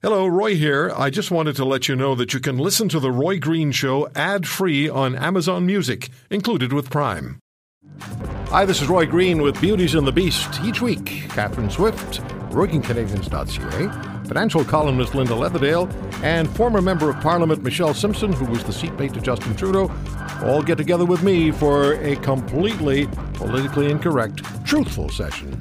Hello, Roy here. I just wanted to let you know that you can listen to The Roy Green Show ad-free on Amazon Music, included with Prime. Hi, this is Roy Green with Beauties and the Beast. Each week, Catherine Swift, WorkingCanadians.ca, financial columnist Linda Leatherdale, and former Member of Parliament Michelle Simpson, who was the seatmate to Justin Trudeau, all get together with me for a completely politically incorrect, truthful session.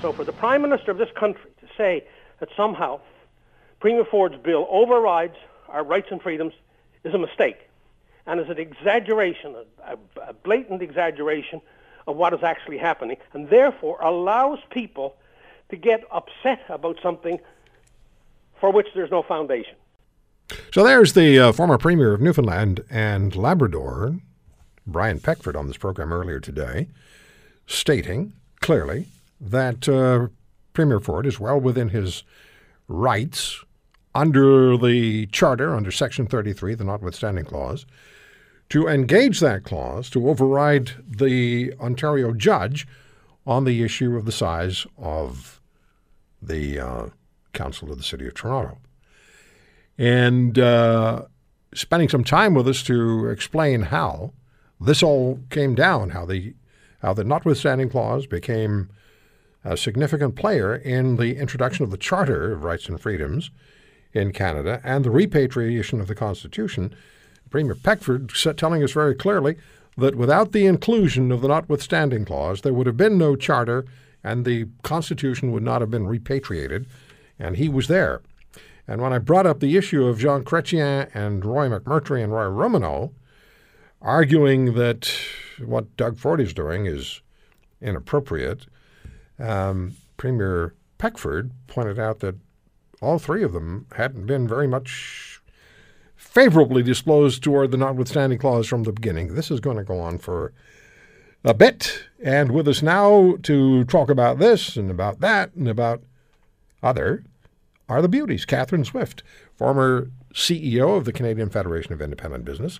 So for the Prime Minister of this country to say that somehow Premier Ford's bill overrides our rights and freedoms is a mistake and is an exaggeration, a blatant exaggeration of what is actually happening, and therefore allows people to get upset about something for which there's no foundation. So there's the former Premier of Newfoundland and Labrador, Brian Peckford, on this program earlier today, stating clearly that Premier Ford is well within his rights under the Charter, under Section 33, the Notwithstanding Clause, to engage that clause to override the Ontario judge on the issue of the size of the Council of the City of Toronto. And spending some time with us to explain how this all came down, how the Notwithstanding Clause became a significant player in the introduction of the Charter of Rights and Freedoms in Canada and the repatriation of the Constitution, Premier Peckford telling us very clearly that without the inclusion of the Notwithstanding Clause, there would have been no Charter and the Constitution would not have been repatriated, and he was there. And when I brought up the issue of Jean Chrétien and Roy McMurtry and Roy Romanow arguing that what Doug Ford is doing is inappropriate, Premier Peckford pointed out that all three of them hadn't been very much favorably disposed toward the Notwithstanding Clause from the beginning. This is going to go on for a bit. And with us now to talk about this and about that and about other are the beauties. Catherine Swift, former CEO of the Canadian Federation of Independent Business,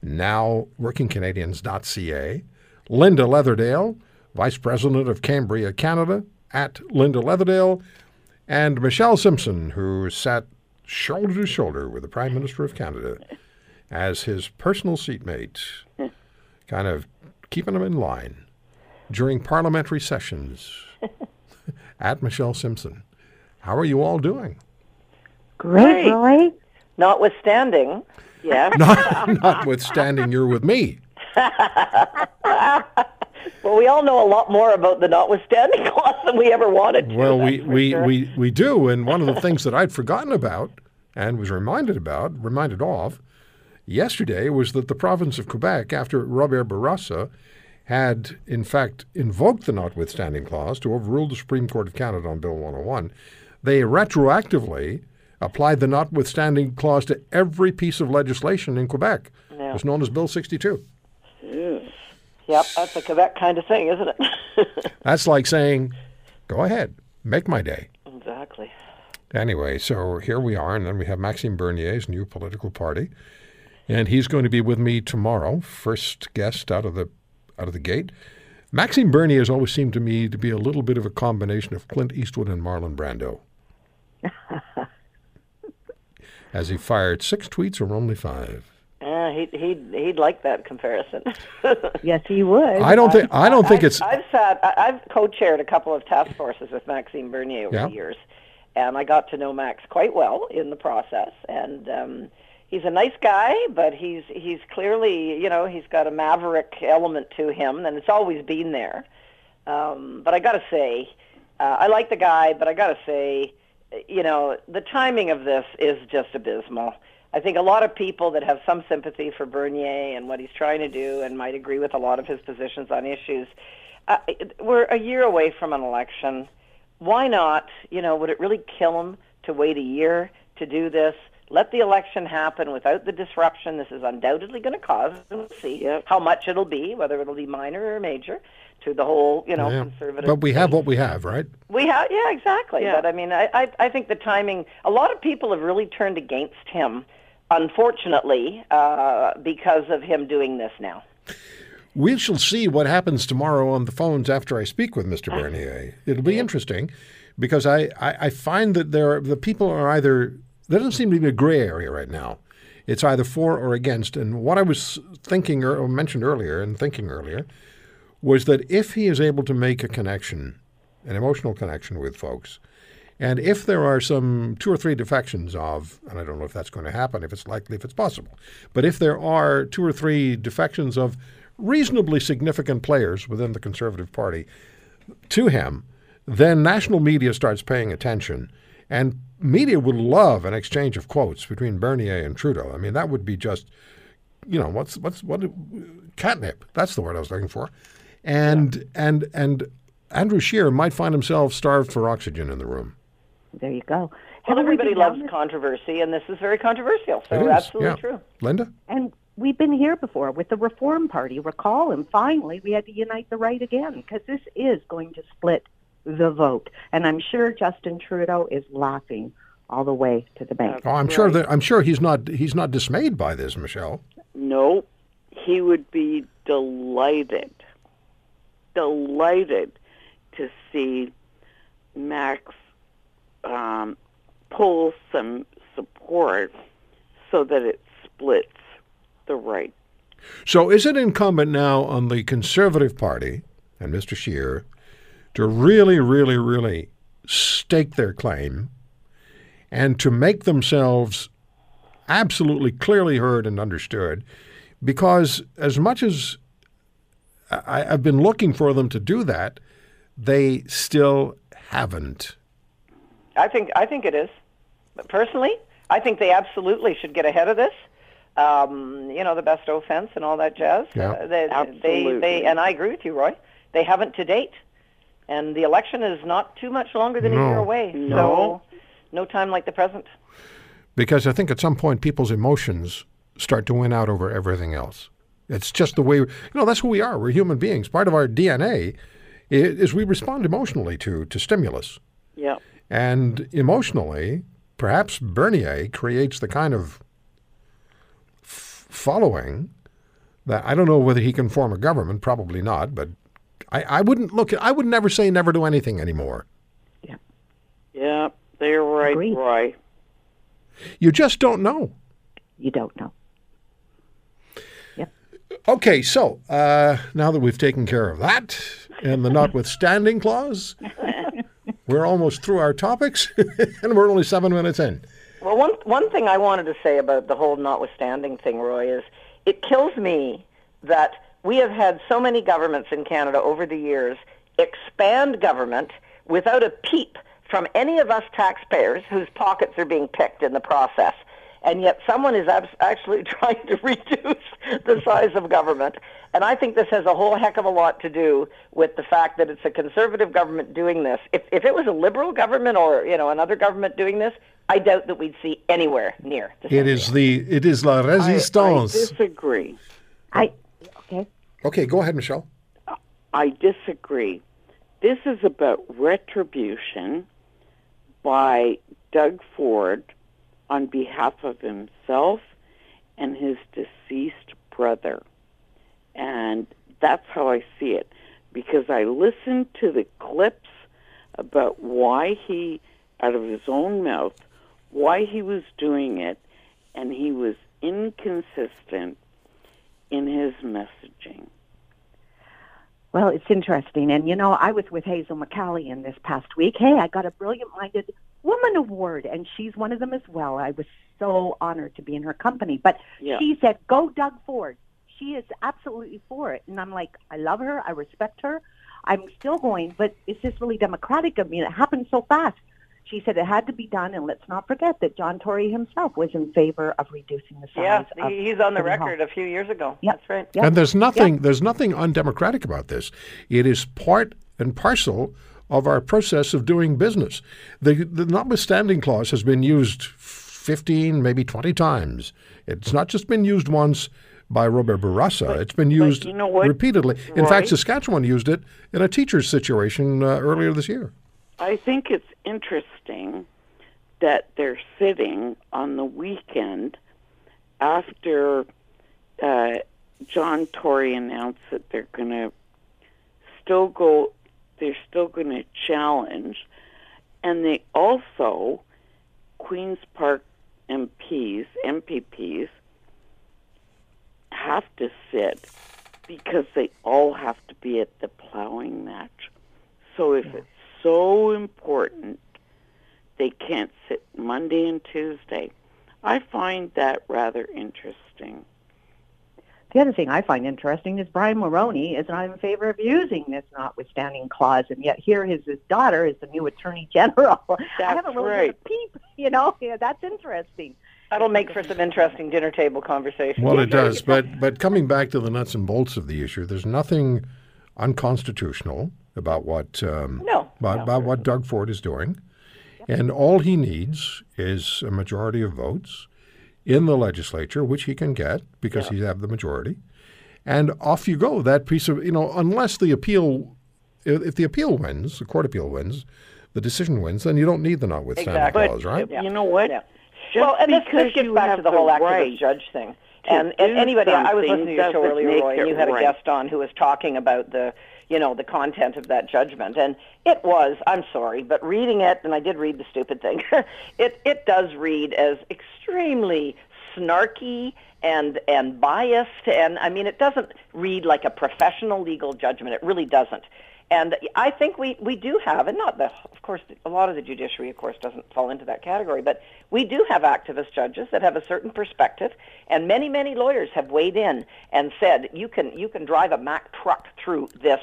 now WorkingCanadians.ca. Linda Leatherdale, Vice President of Cambria, Canada, at Linda Leatherdale, and Michelle Simpson, who sat shoulder to shoulder with the Prime Minister of Canada as his personal seatmate, kind of keeping him in line during parliamentary sessions. At Michelle Simpson. How are you all doing? Great, Roy. Notwithstanding, yeah. Notwithstanding, you're with me. Well, we all know a lot more about the Notwithstanding Clause than we ever wanted to. Well, we do, and one of the things that I'd forgotten about and was reminded of yesterday was that the province of Quebec, after Robert Bourassa had, in fact, invoked the Notwithstanding Clause to overrule the Supreme Court of Canada on Bill 101, they retroactively applied the Notwithstanding Clause to every piece of legislation in Quebec. Yeah. It was known as Bill 62. Yeah. Yep, that's a Quebec kind of thing, isn't it? That's like saying, go ahead, make my day. Exactly. Anyway, so here we are, and then we have Maxime Bernier's new political party, and he's going to be with me tomorrow, first guest out of the gate. Maxime Bernier has always seemed to me to be a little bit of a combination of Clint Eastwood and Marlon Brando. As he fired 6 tweets or only 5. He'd like that comparison. Yes, he would. I've co-chaired a couple of task forces with Maxime Bernier over the years, and I got to know Max quite well in the process. And he's a nice guy, but he's clearly, he's got a maverick element to him, and it's always been there. But I got to say, I like the guy, but I got to say, the timing of this is just abysmal. I think a lot of people that have some sympathy for Bernier and what he's trying to do and might agree with a lot of his positions on issues, we're a year away from an election. Why not? Would it really kill him to wait a year to do this? Let the election happen without the disruption this is undoubtedly going to cause. We'll see how much it'll be, whether it'll be minor or major, to the whole, conservative. But we have what we have, right? We have, yeah, exactly. Yeah. But I think the timing, a lot of people have really turned against him, unfortunately, because of him doing this now. We shall see what happens tomorrow on the phones after I speak with Mr. Bernier. It'll be interesting because I find that the people are either – there doesn't seem to be a gray area right now. It's either for or against. And what I was thinking or mentioned earlier and thinking earlier was that if he is able to make a connection, an emotional connection with folks, and if there are some two or three defections of, and I don't know if that's going to happen, if it's likely, if it's possible, but if there are two or three defections of reasonably significant players within the Conservative Party to him, then national media starts paying attention. And media would love an exchange of quotes between Bernier and Trudeau. I mean, that would be just, you know, what catnip. That's the word I was looking for. And Andrew Scheer might find himself starved for oxygen in the room. There you go. Well, everybody loves controversy, and this is very controversial. So it is, absolutely true. Linda? And we've been here before with the Reform Party. Recall, and finally we had to unite the right again because this is going to split the vote. And I'm sure Justin Trudeau is laughing all the way to the bank. Oh, I'm sure he's not dismayed by this, Michelle. No, he would be delighted to see Max pull some support so that it splits the right. So is it incumbent now on the Conservative Party and Mr. Scheer to really, really, really stake their claim and to make themselves absolutely clearly heard and understood? Because as much as I've been looking for them to do that, they still haven't. I think it is. Personally, I think they absolutely should get ahead of this. You know, the best offense and all that jazz. Yeah. They and I agree with you, Roy. They haven't to date. And the election is not too much longer than a year away. So no time like the present. Because I think at some point people's emotions start to win out over everything else. It's just the way, that's who we are. We're human beings. Part of our DNA is we respond emotionally to stimulus. Yeah. And emotionally, perhaps Bernier creates the kind of following that I don't know whether he can form a government, probably not, but I would never say never do anything anymore. Yeah. Yeah, they're right, agreed. Roy. You just don't know. You don't know. Okay, so now that we've taken care of that and the notwithstanding clause, we're almost through our topics, and we're only 7 minutes in. Well, one thing I wanted to say about the whole notwithstanding thing, Roy, is it kills me that we have had so many governments in Canada over the years expand government without a peep from any of us taxpayers whose pockets are being picked in the process. And yet someone is actually trying to reduce the size of government. And I think this has a whole heck of a lot to do with the fact that it's a Conservative government doing this. If it was a Liberal government or, another government doing this, I doubt that we'd see anywhere near. It is la résistance. I disagree. Okay, go ahead, Michelle. I disagree. This is about retribution by Doug Ford on behalf of himself and his deceased brother. And that's how I see it, because I listened to the clips about why he, out of his own mouth, why he was doing it, and he was inconsistent in his messaging. Well, it's interesting. And, I was with Hazel McCallion this past week. Hey, I got a brilliant-minded woman award, and she's one of them as well. I was so honored to be in her company. But she said, go Doug Ford. She is absolutely for it. And I'm like, I love her. I respect her. I'm still going, but is this really democratic? I mean, it happened so fast. She said it had to be done, and let's not forget that John Tory himself was in favor of reducing the size. Yeah, he's on the record a few years ago. Yep. That's right. Yep. And there's nothing undemocratic about this. It is part and parcel of our process of doing business. The notwithstanding clause has been used 15, maybe 20 times. It's not just been used once by Robert Bourassa. It's been used repeatedly. Roy? In fact, Saskatchewan used it in a teacher's situation earlier this year. I think it's interesting that they're sitting on the weekend after John Tory announced that they're going to still go, they're still going to challenge, and they also, Queen's Park MPPs, have to sit because they all have to be at the plowing match. So if it's so important, they can't sit Monday and Tuesday. I find that rather interesting. The other thing I find interesting is Brian Maroney is not in favor of using this notwithstanding clause, and yet here his daughter is the new Attorney General. I haven't really had a peep, you know. Yeah, that's interesting. That'll make for some interesting dinner table conversation. Well, it does, but coming back to the nuts and bolts of the issue, there's nothing unconstitutional about what Doug Ford is doing. And all he needs is a majority of votes in the legislature, which he can get because he has the majority. And off you go. That piece of, unless the appeal, if the appeal wins, the court appeal wins, the decision wins, then you don't need the notwithstanding clause, right? Yeah. You know what? Yeah. Well, and this gets back to the whole activist judge thing. And anybody, I was listening to your show earlier, Roy, and you had a guest on who was talking about the content of that judgment. And it was, I'm sorry, but reading it, and I did read the stupid thing, it does read as extremely snarky and biased. And, it doesn't read like a professional legal judgment. It really doesn't. And I think we do have, and not the, of course, a lot of the judiciary, of course, doesn't fall into that category, but we do have activist judges that have a certain perspective, and many, many lawyers have weighed in and said, you can drive a Mack truck through this,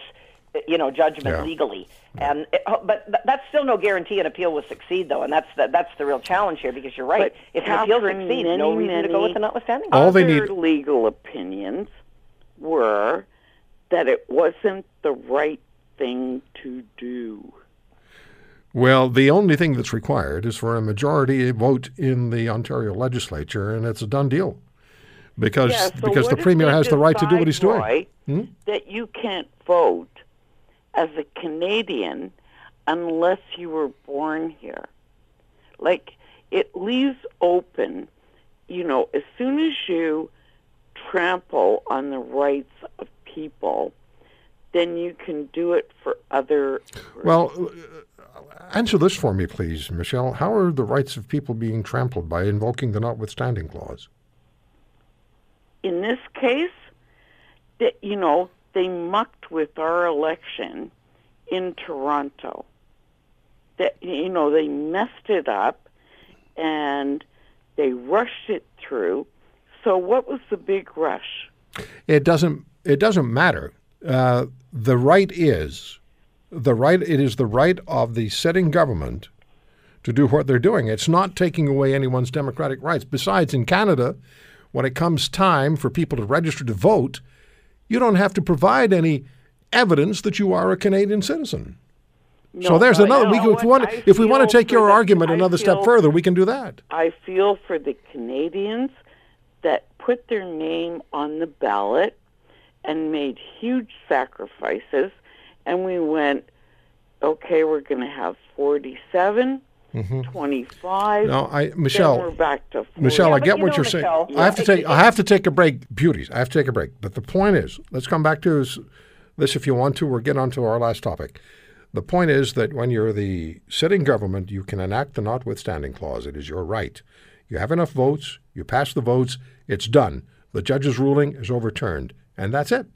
judgment legally. Yeah. And but that's still no guarantee an appeal will succeed, though, and that's the real challenge here, because you're right. But if an appeal succeeds, no reason to go with the notwithstanding. All they need, legal opinions were that it wasn't the right thing to do. Well, the only thing that's required is for a majority vote in the Ontario legislature, and it's a done deal because the Premier has the right to do what he's doing. Roy, that you can't vote as a Canadian unless you were born here. Like, it leaves open, as soon as you trample on the rights of people, then you can do it for other... Well, answer this for me, please, Michelle. How are the rights of people being trampled by invoking the notwithstanding clause? In this case, they mucked with our election in Toronto. They messed it up, and they rushed it through. So what was the big rush? It doesn't matter. It is the right of the sitting government to do what they're doing. It's not taking away anyone's democratic rights. Besides, in Canada, when it comes time for people to register to vote, you don't have to provide any evidence that you are a Canadian citizen. No, so there's another. If we want to take your argument another step further, we can do that. I feel for the Canadians that put their name on the ballot and made huge sacrifices, and we went, okay, we're going to have 47, 25. No, Michelle, then we're back to 40. Michelle, I get what you're saying. Yeah. I have to take a break. Beauties, I have to take a break. But the point is, let's come back to this if you want to. We'll get on to our last topic. The point is that when you're the sitting government, you can enact the notwithstanding clause. It is your right. You have enough votes. You pass the votes. It's done. The judge's ruling is overturned. And that's it.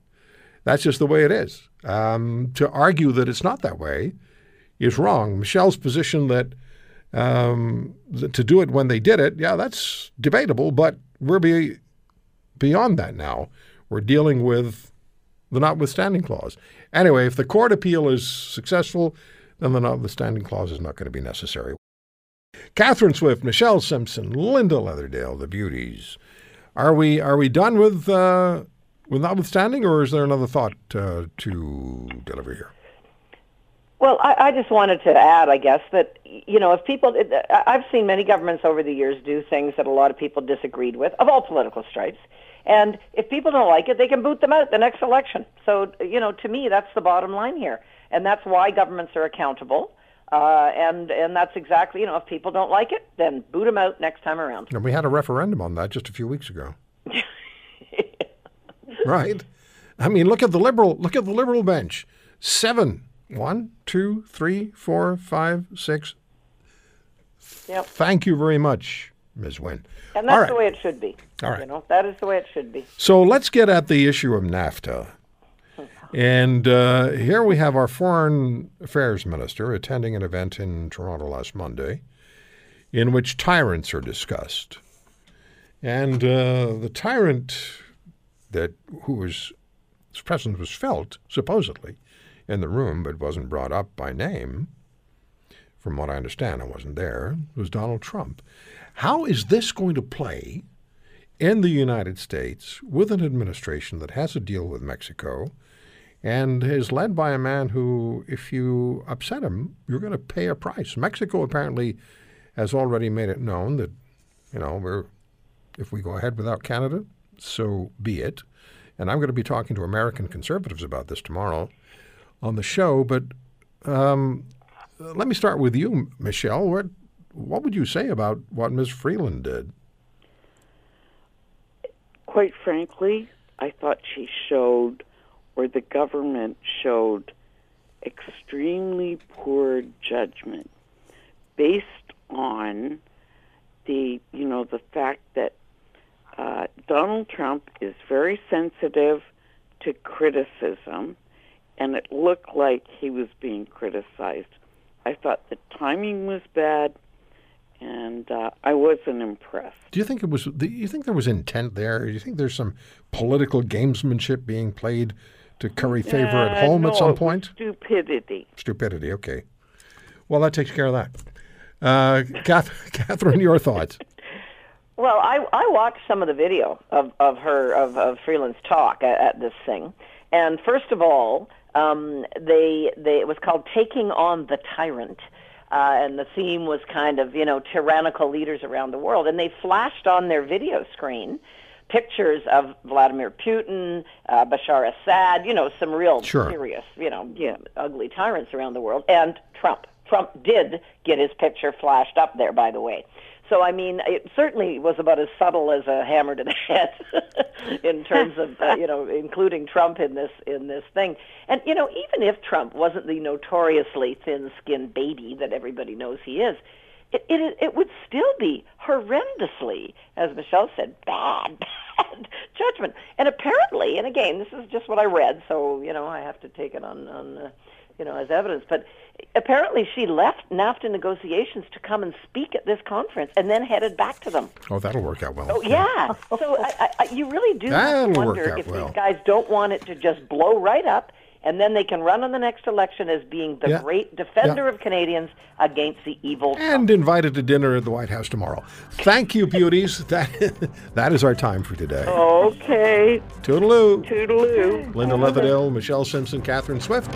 That's just the way it is. To argue that it's not that way is wrong. Michelle's position that to do it when they did it, that's debatable, but we're beyond that now. We're dealing with the notwithstanding clause. Anyway, if the court appeal is successful, then the notwithstanding clause is not going to be necessary. Catherine Swift, Michelle Simpson, Linda Leatherdale, the beauties. Are we done with... Well, notwithstanding, or is there another thought to deliver here? Well, I just wanted to add, I guess, that, if people... I've seen many governments over the years do things that a lot of people disagreed with, of all political stripes, and if people don't like it, they can boot them out the next election. So, to me, that's the bottom line here, and that's why governments are accountable, and that's exactly, if people don't like it, then boot them out next time around. And we had a referendum on that just a few weeks ago. right? I mean, look at the Liberal bench. 7. 1, 2, 3, 4, 5, 6. Yep. Thank you very much, Ms. Wynn. And that's the way it should be. All right. You know, that is the way it should be. So let's get at the issue of NAFTA. And here we have our Foreign Affairs Minister attending an event in Toronto last Monday in which tyrants are discussed. And the tyrant whose presence was felt, supposedly, in the room but wasn't brought up by name, from what I understand, I wasn't there, was Donald Trump. How is this going to play in the United States with an administration that has a deal with Mexico and is led by a man who, if you upset him, you're going to pay a price? Mexico apparently has already made it known that, you know, if we go ahead without Canada, so be it. And I'm going to be talking to American conservatives about this tomorrow on the show. But let me start with you, Michelle. What would you say about what Ms. Freeland did? Quite frankly, I thought she showed, or the government showed, extremely poor judgment based on the fact that Donald Trump is very sensitive to criticism, and it looked like he was being criticized. I thought the timing was bad, and I wasn't impressed. Do you think it was? Do you think there was intent there? Do you think there's some political gamesmanship being played to curry favor at home at some point? Stupidity. Stupidity. Okay. Well, that takes care of that. Catherine, your thoughts? Well, I watched some of the video of Freeland's talk at this thing, and first of all, it was called Taking on the Tyrant, and the theme was kind of tyrannical leaders around the world, and they flashed on their video screen pictures of Vladimir Putin, Bashar Assad, some real serious, ugly tyrants around the world, and Trump. Trump did get his picture flashed up there, by the way. So, I mean, it certainly was about as subtle as a hammer to the head in terms of, including Trump in this thing. And, even if Trump wasn't the notoriously thin-skinned baby that everybody knows he is, it would still be horrendously, as Michelle said, bad judgment. And apparently, and again, this is just what I read, so, I have to take it on as evidence. But apparently she left NAFTA negotiations to come and speak at this conference and then headed back to them. Oh, that'll work out well. Oh, yeah. So you really do wonder if these guys don't want it to just blow right up, and then they can run in the next election as being the great defender of Canadians against the evil. And invited to dinner at the White House tomorrow. Thank you, beauties. That is our time for today. Okay. Toodaloo. Toodaloo. Linda Leatherdale, Michelle Simpson, Catherine Swift.